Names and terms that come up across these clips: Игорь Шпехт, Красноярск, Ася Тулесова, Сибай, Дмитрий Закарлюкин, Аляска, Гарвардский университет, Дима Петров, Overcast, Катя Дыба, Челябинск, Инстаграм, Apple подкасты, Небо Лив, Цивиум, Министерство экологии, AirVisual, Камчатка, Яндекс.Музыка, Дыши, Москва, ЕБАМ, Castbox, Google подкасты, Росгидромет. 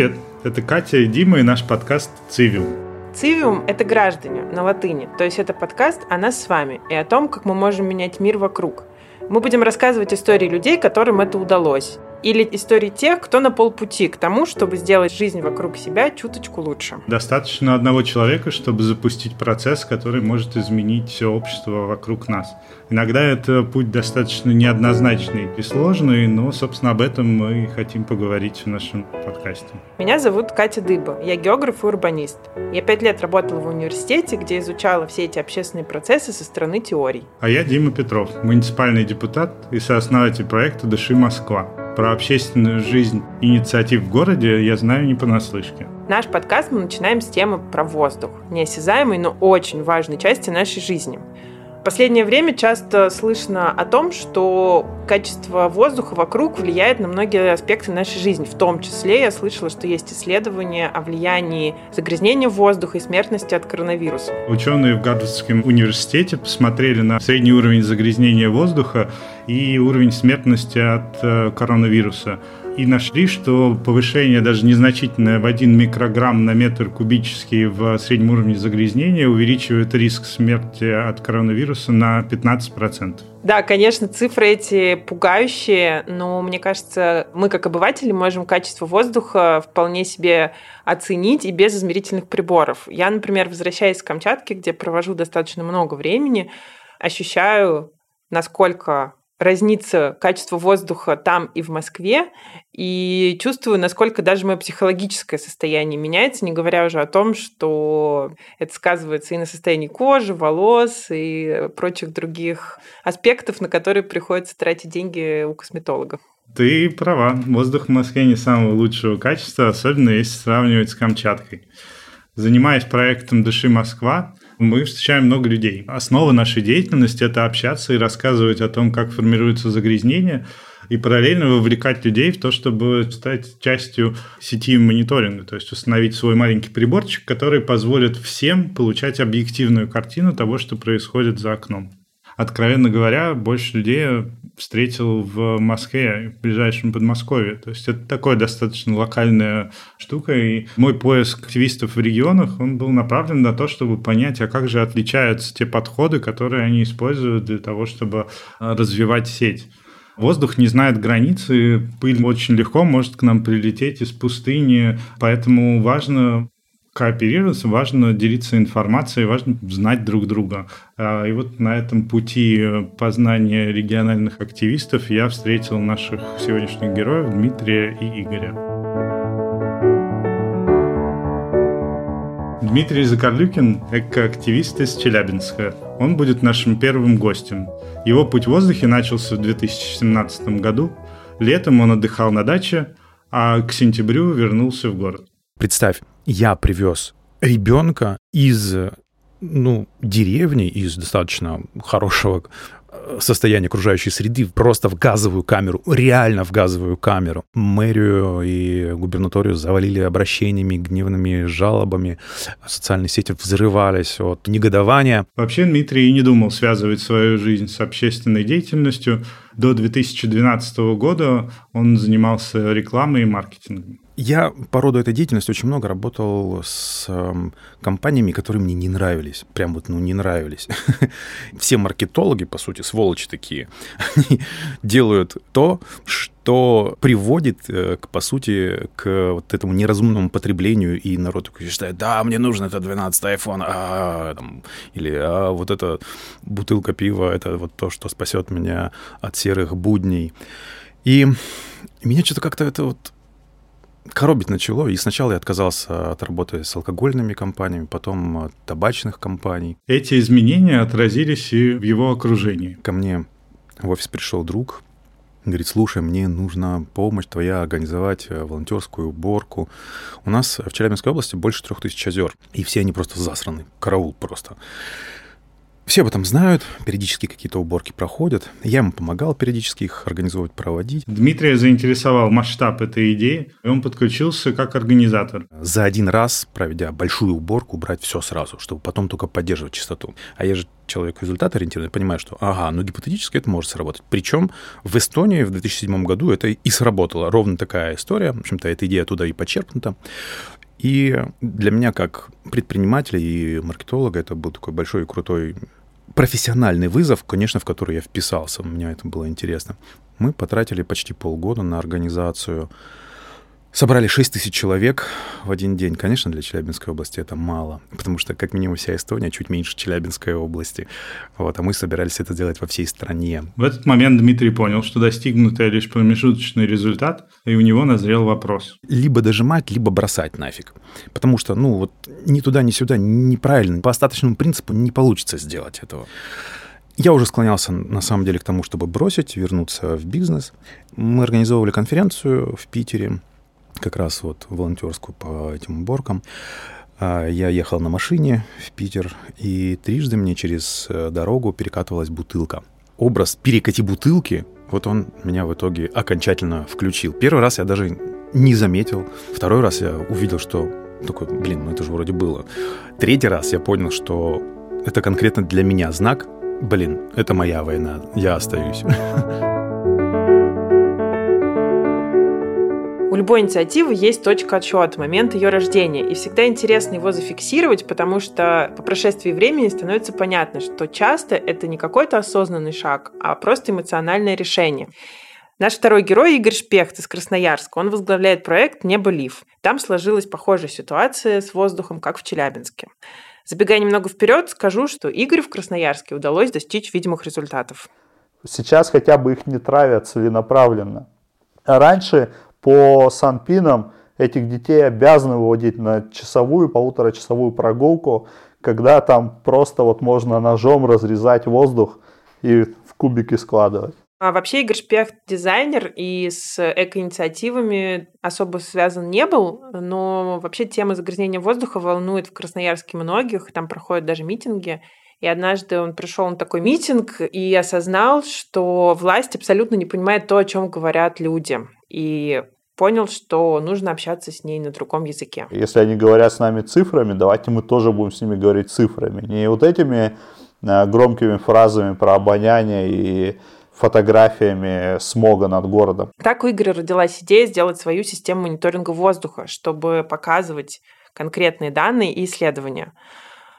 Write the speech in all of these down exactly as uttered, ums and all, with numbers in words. Привет! Это Катя и Дима и наш подкаст «Цивиум». «Цивиум» — это граждане на латыни, то есть это подкаст о нас с вами и о том, как мы можем менять мир вокруг. Мы будем рассказывать истории людей, которым это удалось, или истории тех, кто на полпути к тому, чтобы сделать жизнь вокруг себя чуточку лучше. Достаточно одного человека, чтобы запустить процесс, который может изменить все общество вокруг нас. Иногда это путь достаточно неоднозначный и сложный, но, собственно, об этом мы хотим поговорить в нашем подкасте. Меня зовут Катя Дыба, я географ и урбанист. Я пять лет работала в университете, где изучала все эти общественные процессы со стороны теорий. А я Дима Петров, муниципальный депутат и сооснователь проекта «Дыши, Москва». Про общественную жизнь инициатив в городе я знаю не понаслышке. Наш подкаст мы начинаем с темы про воздух, неосязаемой, но очень важной части нашей жизни. В последнее время часто слышно о том, что качество воздуха вокруг влияет на многие аспекты нашей жизни. В том числе я слышала, что есть исследования о влиянии загрязнения воздуха и смертности от коронавируса. Ученые в Гарвардском университете посмотрели на средний уровень загрязнения воздуха и уровень смертности от коронавируса. И нашли, что повышение даже незначительное в один микрограмм на метр кубический в среднем уровне загрязнения увеличивает риск смерти от коронавируса на пятнадцать процентов. Да, конечно, цифры эти пугающие, но мне кажется, мы как обыватели можем качество воздуха вполне себе оценить и без измерительных приборов. Я, например, возвращаясь с Камчатки, где провожу достаточно много времени, ощущаю, насколько разнится качество воздуха там и в Москве, и чувствую, насколько даже мое психологическое состояние меняется, не говоря уже о том, что это сказывается и на состоянии кожи, волос и прочих других аспектов, на которые приходится тратить деньги у косметолога. Ты права, воздух в Москве не самого лучшего качества, особенно если сравнивать с Камчаткой. Занимаясь проектом «Дыши, Москва», мы встречаем много людей. Основа нашей деятельности – это общаться и рассказывать о том, как формируется загрязнение, и параллельно вовлекать людей в то, чтобы стать частью сети мониторинга, то есть установить свой маленький приборчик, который позволит всем получать объективную картину того, что происходит за окном. Откровенно говоря, больше людей встретил в Москве, в ближайшем Подмосковье. То есть это такая достаточно локальная штука. И мой поиск активистов в регионах, он был направлен на то, чтобы понять, а как же отличаются те подходы, которые они используют для того, чтобы развивать сеть. Воздух не знает границ, и пыль очень легко может к нам прилететь из пустыни, поэтому важно кооперироваться, важно делиться информацией, важно знать друг друга. И вот на этом пути познания региональных активистов я встретил наших сегодняшних героев Дмитрия и Игоря. Дмитрий Закарлюкин – экоактивист из Челябинска. Он будет нашим первым гостем. Его путь в воздухе начался в две тысячи семнадцатом году. Летом он отдыхал на даче, а к сентябрю вернулся в город. Представь, я привез ребенка из, ну, деревни, из достаточно хорошего состояния окружающей среды, просто в газовую камеру, реально в газовую камеру. Мэрию и губернаторию завалили обращениями, гневными жалобами. Социальные сети взрывались от негодования. Вообще Дмитрий не думал связывать свою жизнь с общественной деятельностью. До две тысячи двенадцатого года он занимался рекламой и маркетингом. Я по роду этой деятельности очень много работал с э, компаниями, которые мне не нравились. Прям вот, ну, не нравились. Все маркетологи, по сути, сволочи такие. Они делают то, что приводит, э, к, по сути, к вот этому неразумному потреблению. И народ такой считает, да, мне нужен этот двенадцатый айфон. А, там, или а, вот эта бутылка пива, это вот то, что спасет меня от серых будней. И меня что-то как-то это вот коробить начало, и сначала я отказался от работы с алкогольными компаниями, потом от табачных компаний. Эти изменения отразились и в его окружении. Ко мне в офис пришел друг, говорит, слушай, мне нужна помощь твоя организовать волонтерскую уборку. У нас в Челябинской области больше трех тысяч озер, и все они просто засраны, караул просто. Все об этом знают, периодически какие-то уборки проходят. Я ему помогал периодически их организовывать, проводить. Дмитрия заинтересовал масштаб этой идеи, и он подключился как организатор. За один раз, проведя большую уборку, убрать все сразу, чтобы потом только поддерживать чистоту. А я же человек результат ориентированный, понимаю, что ага, ну гипотетически это может сработать. Причем в Эстонии в две тысячи седьмом году это и сработало. Ровно такая история. В общем-то, эта идея оттуда и почерпнута. И для меня как предпринимателя и маркетолога это был такой большой и крутой профессиональный вызов, конечно, в который я вписался. Мне это было интересно. Мы потратили почти полгода на организацию. Собрали шесть тысяч человек в один день. Конечно, для Челябинской области это мало, потому что, как минимум, вся Эстония чуть меньше Челябинской области. Вот, а мы собирались это делать во всей стране. В этот момент Дмитрий понял, что достигнут лишь промежуточный результат, и у него назрел вопрос. Либо дожимать, либо бросать нафиг. Потому что, ну, вот ни туда, ни сюда, неправильно. По остаточному принципу не получится сделать этого. Я уже склонялся, на самом деле, к тому, чтобы бросить, вернуться в бизнес. Мы организовывали конференцию в Питере, как раз вот волонтерскую по этим уборкам. Я ехал на машине в Питер, и трижды мне через дорогу перекатывалась бутылка. Образ «перекати бутылки», вот он меня в итоге окончательно включил. Первый раз я даже не заметил. Второй раз я увидел, что... Такой, блин, ну это же вроде было. Третий раз я понял, что это конкретно для меня знак. Блин, это моя война, я остаюсь. У любой инициативы есть точка отсчета, момент ее рождения. И всегда интересно его зафиксировать, потому что по прошествии времени становится понятно, что часто это не какой-то осознанный шаг, а просто эмоциональное решение. Наш второй герой Игорь Шпехт из Красноярска. Он возглавляет проект «Небо Лив». Там сложилась похожая ситуация с воздухом, как в Челябинске. Забегая немного вперед, скажу, что Игорю в Красноярске удалось достичь видимых результатов. Сейчас хотя бы их не травят целенаправленно. А раньше... По санпинам этих детей обязаны выводить на часовую, полуторачасовую прогулку, когда там просто вот можно ножом разрезать воздух и в кубики складывать. А вообще Игорь Шпехт дизайнер и с эко-инициативами особо связан не был, но вообще тема загрязнения воздуха волнует в Красноярске многих, там проходят даже митинги. И однажды он пришел на такой митинг и осознал, что власть абсолютно не понимает то, о чем говорят люди. И понял, что нужно общаться с ней на другом языке. Если они говорят с нами цифрами, давайте мы тоже будем с ними говорить цифрами. Не вот этими громкими фразами про обоняние и фотографиями смога над городом. Так у Игоря родилась идея сделать свою систему мониторинга воздуха, чтобы показывать конкретные данные и исследования.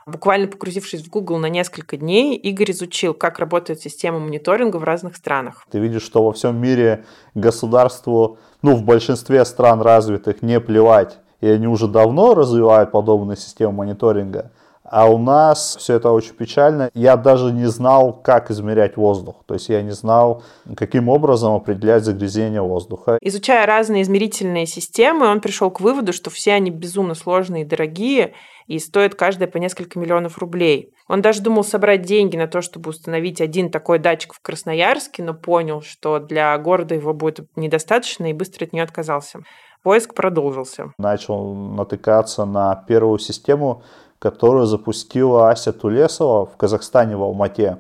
Буквально погрузившись в Google на несколько дней, Игорь изучил, как работает система мониторинга в разных странах. Ты видишь, что во всем мире государству, ну, в большинстве стран развитых не плевать, и они уже давно развивают подобные системы мониторинга. А у нас все это очень печально. Я даже не знал, как измерять воздух. То есть я не знал, каким образом определять загрязнение воздуха. Изучая разные измерительные системы, он пришел к выводу, что все они безумно сложные и дорогие, и стоят каждая по несколько миллионов рублей. Он даже думал собрать деньги на то, чтобы установить один такой датчик в Красноярске, но понял, что для города его будет недостаточно, и быстро от нее отказался. Поиск продолжился. Начал натыкаться на первую систему, которую запустила Ася Тулесова в Казахстане, в Алмате.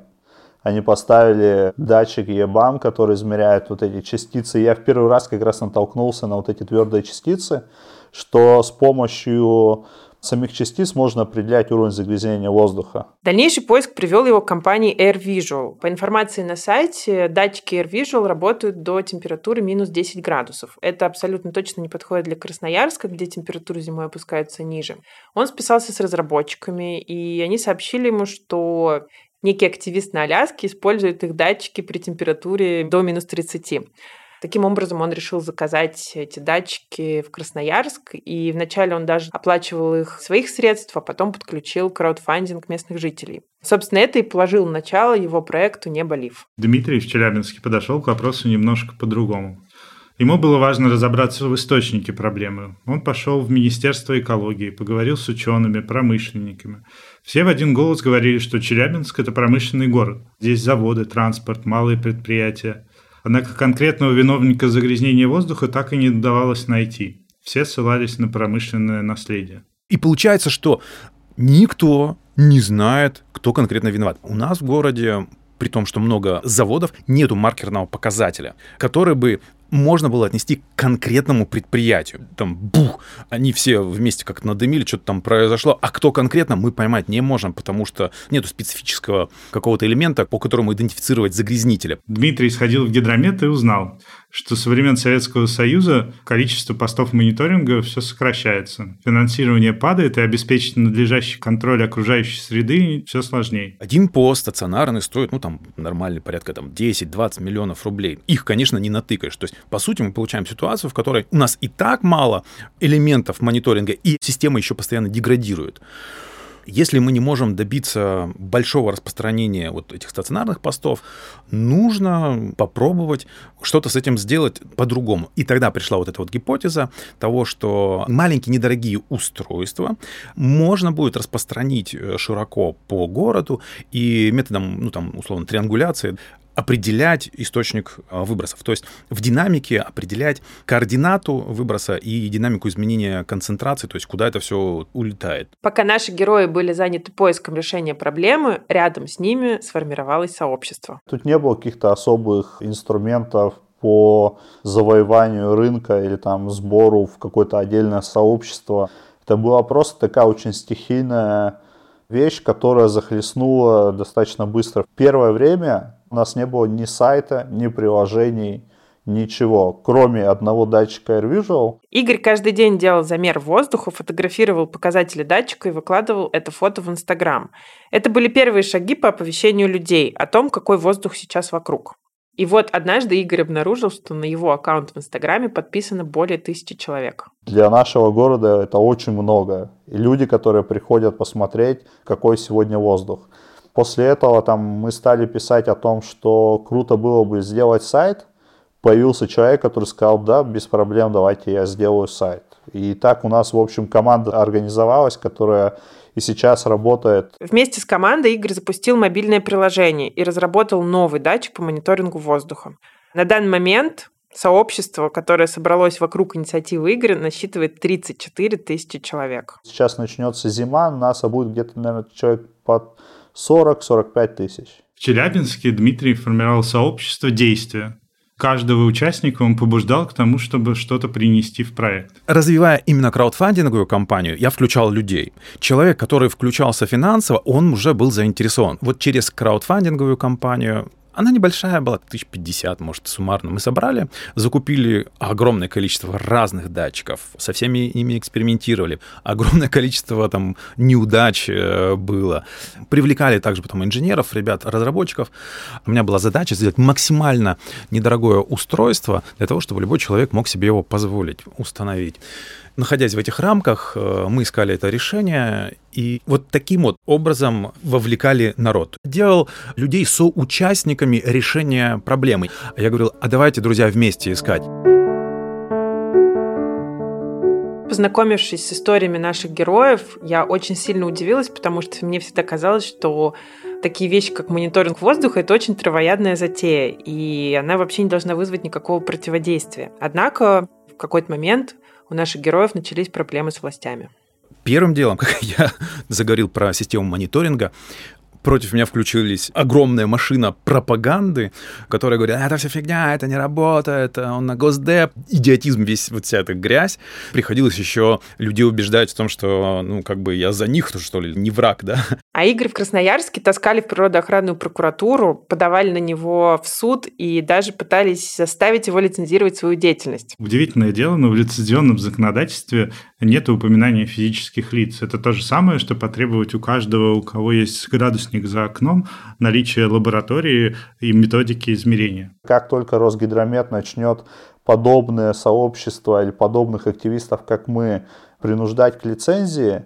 Они поставили датчик ЕБАМ, который измеряет вот эти частицы. Я в первый раз как раз натолкнулся на вот эти твердые частицы, что с помощью самих частиц можно определять уровень загрязнения воздуха. Дальнейший поиск привел его к компании AirVisual. По информации на сайте, датчики AirVisual работают до температуры минус десять градусов. Это абсолютно точно не подходит для Красноярска, где температуры зимой опускаются ниже. Он списался с разработчиками, и они сообщили ему, что некий активист на Аляске использует их датчики при температуре до минус тридцати. Таким образом, он решил заказать эти датчики в Красноярск, и вначале он даже оплачивал их своих средств, а потом подключил краудфандинг местных жителей. Собственно, это и положило начало его проекту «Небо Лив». Дмитрий в Челябинске подошел к вопросу немножко по-другому. Ему было важно разобраться в источнике проблемы. Он пошел в Министерство экологии, поговорил с учеными, промышленниками. Все в один голос говорили, что Челябинск – это промышленный город. Здесь заводы, транспорт, малые предприятия. Однако конкретного виновника загрязнения воздуха так и не удавалось найти. Все ссылались на промышленное наследие. И получается, что никто не знает, кто конкретно виноват. У нас в городе, при том, что много заводов, нету маркерного показателя, который бы можно было отнести к конкретному предприятию. Там, бух, они все вместе как-то надымили, что-то там произошло. А кто конкретно, мы поймать не можем, потому что нету специфического какого-то элемента, по которому идентифицировать загрязнителя. Дмитрий сходил в Гидромет и узнал, что со времен Советского Союза количество постов мониторинга все сокращается. Финансирование падает, и обеспечить надлежащий контроль окружающей среды все сложнее. Один пост стационарный стоит, ну, там, нормальный, порядка там десять-двадцать миллионов рублей. Их, конечно, не натыкаешь. То есть, по сути, мы получаем ситуацию, в которой у нас и так мало элементов мониторинга, и система еще постоянно деградирует. Если мы не можем добиться большого распространения вот этих стационарных постов, нужно попробовать что-то с этим сделать по-другому. И тогда пришла вот эта вот гипотеза того, что маленькие недорогие устройства можно будет распространить широко по городу и методом, ну, там, условно, триангуляции определять источник выбросов, то есть в динамике определять координату выброса и динамику изменения концентрации, то есть куда это все улетает. Пока наши герои были заняты поиском решения проблемы, рядом с ними сформировалось сообщество. Тут не было каких-то особых инструментов по завоеванию рынка или там сбору в какое-то отдельное сообщество. Это была просто такая очень стихийная вещь, которая захлестнула достаточно быстро. В первое время у нас не было ни сайта, ни приложений, ничего, кроме одного датчика AirVisual. Игорь каждый день делал замер воздуха, фотографировал показатели датчика и выкладывал это фото в Инстаграм. Это были первые шаги по оповещению людей о том, какой воздух сейчас вокруг. И вот однажды Игорь обнаружил, что на его аккаунт в Инстаграме подписано более тысячи человек. Для нашего города это очень много. И люди, которые приходят посмотреть, какой сегодня воздух. После этого там, мы стали писать о том, что круто было бы сделать сайт. Появился человек, который сказал, да, без проблем, давайте я сделаю сайт. И так у нас, в общем, команда организовалась, которая и сейчас работает. Вместе с командой Игорь запустил мобильное приложение и разработал новый датчик по мониторингу воздуха. На данный момент сообщество, которое собралось вокруг инициативы Игоря, насчитывает тридцать четыре тысячи человек. Сейчас начнется зима, нас будет где-то, наверное, человек под сорок-сорок пять тысяч. В Челябинске Дмитрий формировал сообщество «Действия». Каждого участника он побуждал к тому, чтобы что-то принести в проект. Развивая именно краудфандинговую кампанию, я включал людей. Человек, который включался финансово, он уже был заинтересован. Вот через краудфандинговую кампанию, она небольшая была, тысяча пятьдесят, может, суммарно мы собрали, закупили огромное количество разных датчиков, со всеми ими экспериментировали, огромное количество там неудач было. Привлекали также потом инженеров, ребят, разработчиков. У меня была задача сделать максимально недорогое устройство для того, чтобы любой человек мог себе его позволить установить. Находясь в этих рамках, мы искали это решение и вот таким вот образом вовлекали народ. Делал людей соучастниками решения проблемы. Я говорил, а давайте, друзья, вместе искать. Познакомившись с историями наших героев, я очень сильно удивилась, потому что мне всегда казалось, что такие вещи, как мониторинг воздуха, это очень травоядная затея, и она вообще не должна вызвать никакого противодействия. Однако в какой-то момент у наших героев начались проблемы с властями. Первым делом, как я заговорил про систему мониторинга, против меня включились огромная машина пропаганды, которая говорит, это все фигня, это не работает, он на госдеп, идиотизм весь, вот вся эта грязь. Приходилось еще людей убеждать в том, что, ну, как бы я за них, что ли, не враг, да. А Игорь в Красноярске таскали в природоохранную прокуратуру, подавали на него в суд и даже пытались заставить его лицензировать свою деятельность. Удивительное дело, но в лицензионном законодательстве нет упоминания физических лиц. Это то же самое, что потребовать у каждого, у кого есть градусник за окном, наличие лаборатории и методики измерения. Как только Росгидромет начнет подобное сообщество или подобных активистов, как мы, принуждать к лицензии,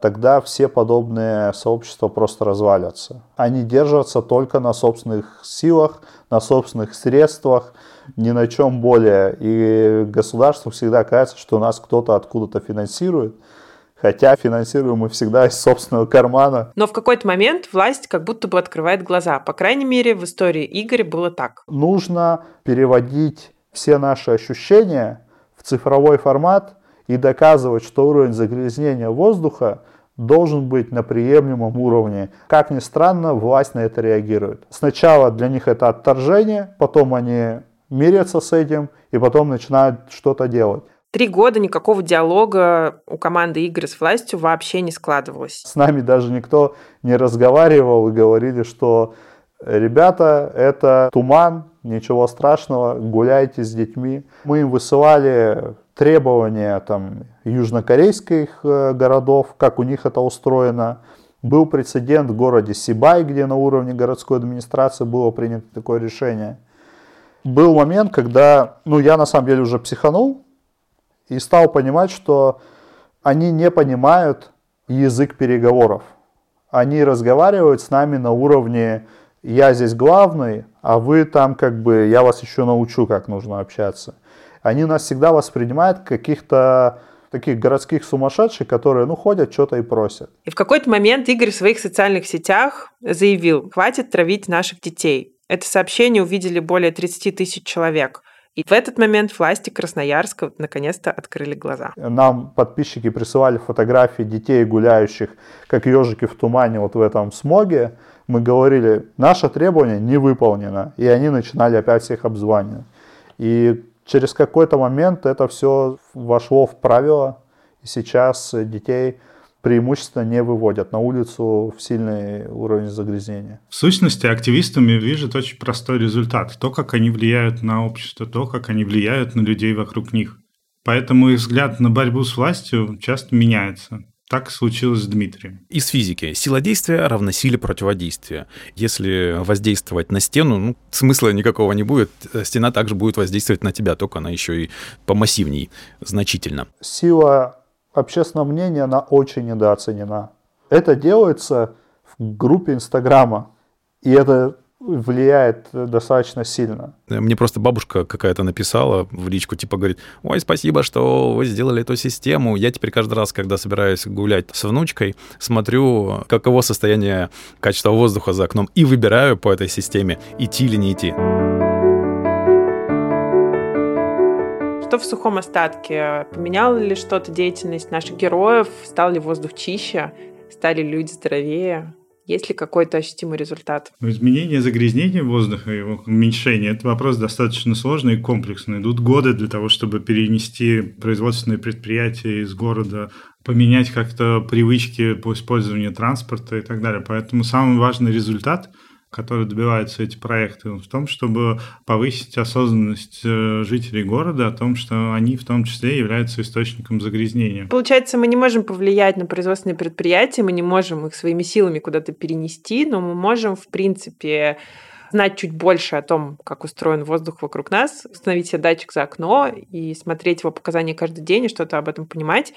тогда все подобные сообщества просто развалятся. Они держатся только на собственных силах, на собственных средствах, ни на чем более. И государству всегда кажется, что нас кто-то откуда-то финансирует, хотя финансируем мы всегда из собственного кармана. Но в какой-то момент власть как будто бы открывает глаза. По крайней мере, в истории Игоря было так. Нужно переводить все наши ощущения в цифровой формат и доказывать, что уровень загрязнения воздуха должен быть на приемлемом уровне. Как ни странно, власть на это реагирует. Сначала для них это отторжение, потом они мирятся с этим и потом начинают что-то делать. Три года никакого диалога у команды Игоря с властью вообще не складывалось. С нами даже никто не разговаривал и говорили, что ребята, это туман, ничего страшного, гуляйте с детьми. Мы им высылали требования там, южнокорейских городов, как у них это устроено. Был прецедент в городе Сибай, где на уровне городской администрации было принято такое решение. Был момент, когда ну, я на самом деле уже психанул, и стал понимать, что они не понимают язык переговоров. Они разговаривают с нами на уровне «я здесь главный, а вы там как бы, я вас еще научу, как нужно общаться». Они нас всегда воспринимают каких-то таких городских сумасшедших, которые ну, ходят, что-то и просят. И в какой-то момент Игорь в своих социальных сетях заявил: «Хватит травить наших детей». Это сообщение увидели более тридцать тысяч человек. И в этот момент власти Красноярска наконец-то открыли глаза. Нам подписчики присылали фотографии детей, гуляющих, как ежики в тумане, вот в этом смоге. Мы говорили, наше требование не выполнено. И они начинали опять всех обзванивать. И через какой-то момент это все вошло в правило. И сейчас детей преимущественно не выводят на улицу в сильный уровень загрязнения. В сущности, активистами движет очень простой результат. То, как они влияют на общество, то, как они влияют на людей вокруг них. Поэтому их взгляд на борьбу с властью часто меняется. Так случилось с Дмитрием. Из физики. Сила действия равна силе противодействия. Если воздействовать на стену, ну, смысла никакого не будет. Стена также будет воздействовать на тебя, только она еще и помассивней значительно. Сила общественного мнения, она очень недооценена. Это делается в группе Инстаграма, и это влияет достаточно сильно. Мне просто бабушка какая-то написала в личку, типа говорит, ой, спасибо, что вы сделали эту систему. Я теперь каждый раз, когда собираюсь гулять с внучкой, смотрю, каково состояние качества воздуха за окном, и выбираю по этой системе, идти или не идти. Что в сухом остатке? Поменяла ли что-то деятельность наших героев? Стал ли воздух чище? Стали люди здоровее? Есть ли какой-то ощутимый результат? Изменение загрязнения воздуха, его уменьшение, это вопрос достаточно сложный и комплексный. Идут годы для того, чтобы перенести производственные предприятия из города, поменять как-то привычки по использованию транспорта и так далее. Поэтому самый важный результат, которые добиваются эти проекты, в том, чтобы повысить осознанность жителей города о том, что они в том числе являются источником загрязнения. Получается, мы не можем повлиять на производственные предприятия, мы не можем их своими силами куда-то перенести, но мы можем, в принципе, знать чуть больше о том, как устроен воздух вокруг нас, установить себе датчик за окно и смотреть его показания каждый день и что-то об этом понимать.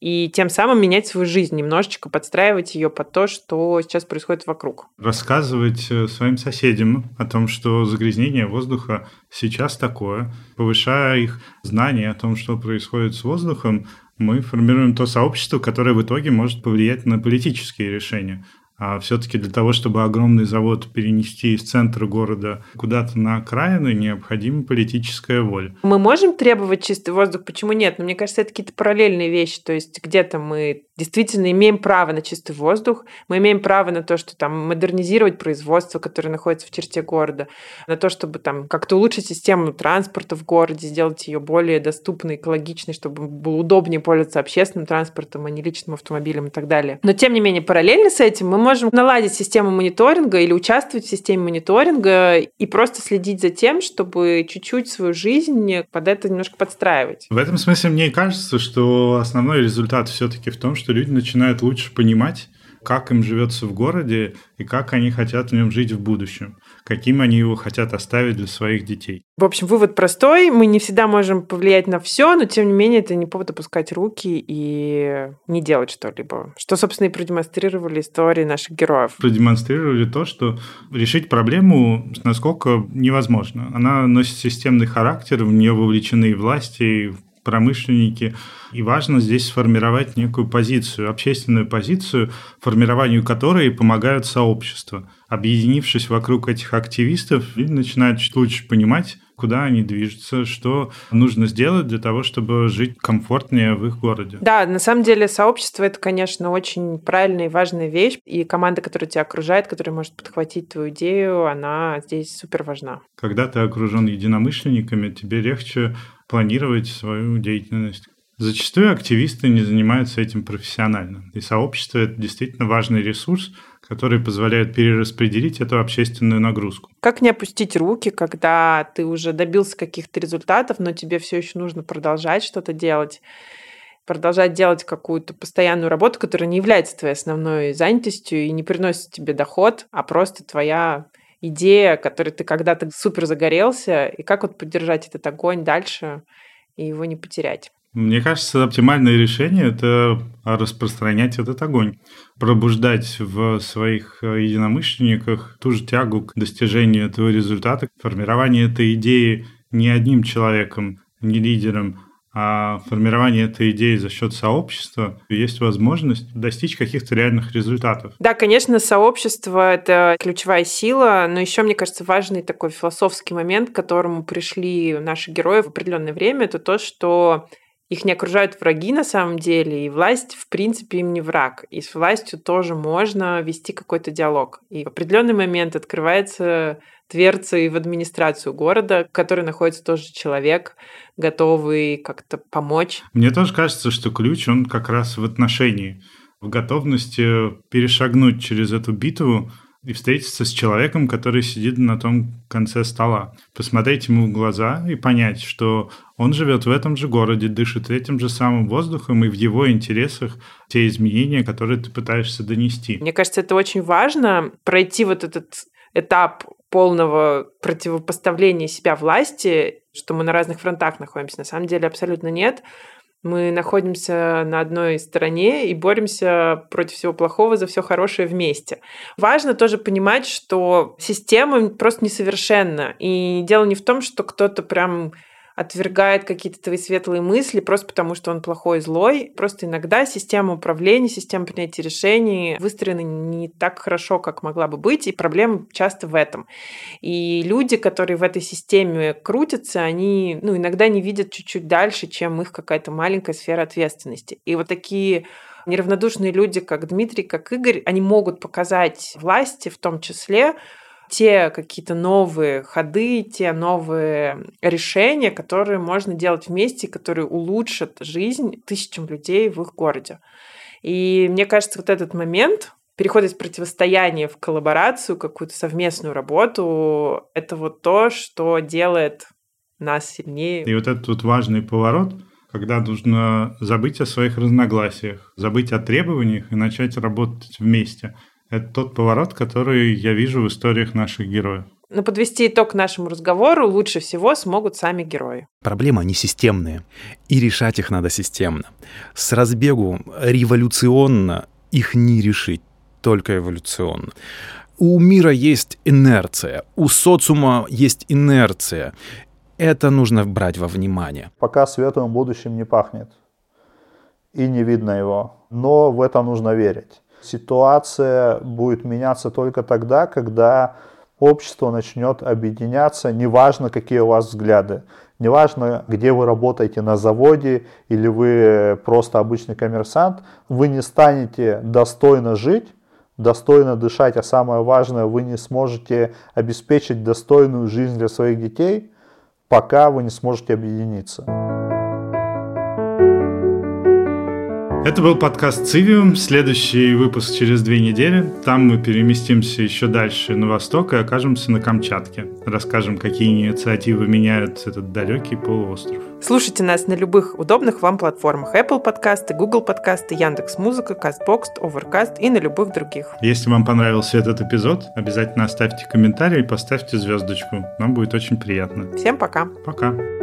И тем самым менять свою жизнь, немножечко подстраивать ее под то, что сейчас происходит вокруг. Рассказывать своим соседям о том, что загрязнение воздуха сейчас такое, повышая их знания о том, что происходит с воздухом, мы формируем то сообщество, которое в итоге может повлиять на политические решения. А все-таки для того, чтобы огромный завод перенести из центра города куда-то на окраины, необходима политическая воля. Мы можем требовать чистый воздух? Почему нет? Но мне кажется, это какие-то параллельные вещи. То есть где-то мы действительно имеем право на чистый воздух, мы имеем право на то, что там модернизировать производство, которое находится в черте города, на то, чтобы там как-то улучшить систему транспорта в городе, сделать ее более доступной, экологичной, чтобы было удобнее пользоваться общественным транспортом, а не личным автомобилем и так далее. Но тем не менее, параллельно с этим мы можем Мы можем наладить систему мониторинга или участвовать в системе мониторинга и просто следить за тем, чтобы чуть-чуть свою жизнь под это немножко подстраивать. В этом смысле мне кажется, что основной результат все-таки в том, что люди начинают лучше понимать, как им живется в городе и как они хотят в нем жить в будущем, каким они его хотят оставить для своих детей. В общем, вывод простой. Мы не всегда можем повлиять на все, но, тем не менее, это не повод опускать руки и не делать что-либо. Что, собственно, и продемонстрировали истории наших героев. Продемонстрировали то, что решить проблему насколько невозможно. Она носит системный характер, в нее вовлечены и власти, и промышленники. И важно здесь сформировать некую позицию, общественную позицию, формированию которой помогают сообщества. Объединившись вокруг этих активистов, люди начинают чуть лучше понимать, куда они движутся, что нужно сделать для того, чтобы жить комфортнее в их городе. Да, на самом деле сообщество – это, конечно, очень правильная и важная вещь, и команда, которая тебя окружает, которая может подхватить твою идею, она здесь супер важна. Когда ты окружен единомышленниками, тебе легче планировать свою деятельность. Зачастую активисты не занимаются этим профессионально, и сообщество – это действительно важный ресурс, которые позволяют перераспределить эту общественную нагрузку. Как не опустить руки, когда ты уже добился каких-то результатов, но тебе все еще нужно продолжать что-то делать, продолжать делать какую-то постоянную работу, которая не является твоей основной занятостью и не приносит тебе доход, а просто твоя идея, которой ты когда-то супер загорелся, и как вот поддержать этот огонь дальше и его не потерять. Мне кажется, оптимальное решение – это распространять этот огонь, пробуждать в своих единомышленниках ту же тягу к достижению этого результата, к формированию этой идеи не одним человеком, не лидером, а формирование этой идеи за счет сообщества. Есть возможность достичь каких-то реальных результатов. Да, конечно, сообщество – это ключевая сила, но еще, мне кажется, важный такой философский момент, к которому пришли наши герои в определенное время – это то, что их не окружают враги на самом деле, и власть, в принципе, им не враг. И с властью тоже можно вести какой-то диалог. И в определенный момент открывается дверца и в администрацию города, в которой находится тоже человек, готовый как-то помочь. Мне тоже кажется, что ключ, он как раз в отношении, в готовности перешагнуть через эту битву и встретиться с человеком, который сидит на том конце стола, посмотреть ему в глаза и понять, что он живет в этом же городе, дышит этим же самым воздухом, и в его интересах те изменения, которые ты пытаешься донести. Мне кажется, это очень важно, пройти вот этот этап полного противопоставления себя власти, что мы на разных фронтах находимся. На самом деле абсолютно нет. Мы находимся на одной стороне и боремся против всего плохого за все хорошее вместе. Важно тоже понимать, что система просто несовершенна. И дело не в том, что кто-то прям отвергает какие-то твои светлые мысли просто потому, что он плохой и злой. Просто иногда система управления, система принятия решений выстроена не так хорошо, как могла бы быть, и проблема часто в этом. И люди, которые в этой системе крутятся, они, ну, иногда не видят чуть-чуть дальше, чем их какая-то маленькая сфера ответственности. И вот такие неравнодушные люди, как Дмитрий, как Игорь, они могут показать власти в том числе те какие-то новые ходы, те новые решения, которые можно делать вместе, которые улучшат жизнь тысячам людей в их городе. И мне кажется, вот этот момент перехода из противостояния в коллаборацию, какую-то совместную работу, это вот то, что делает нас сильнее. И вот этот вот важный поворот, когда нужно забыть о своих разногласиях, забыть о требованиях и начать работать вместе. Это тот поворот, который я вижу в историях наших героев. Но подвести итог нашему разговору лучше всего смогут сами герои. Проблемы, они системные, и решать их надо системно. С разбегу революционно их не решить, только эволюционно. У мира есть инерция, у социума есть инерция. Это нужно брать во внимание. Пока светлым будущим не пахнет, и не видно его, но в это нужно верить. Ситуация будет меняться только тогда, когда общество начнет объединяться, неважно, какие у вас взгляды, неважно, где вы работаете, на заводе или вы просто обычный коммерсант, вы не станете достойно жить, достойно дышать, а самое важное, вы не сможете обеспечить достойную жизнь для своих детей, пока вы не сможете объединиться. Это был подкаст «Цивиум». Следующий выпуск через две недели. Там мы переместимся еще дальше на восток и окажемся на Камчатке. Расскажем, какие инициативы меняют этот далекий полуостров. Слушайте нас на любых удобных вам платформах. Apple подкасты, Google подкасты, Яндекс.Музыка, Castbox, Overcast и на любых других. Если вам понравился этот эпизод, обязательно оставьте комментарий и поставьте звездочку. Нам будет очень приятно. Всем пока. Пока.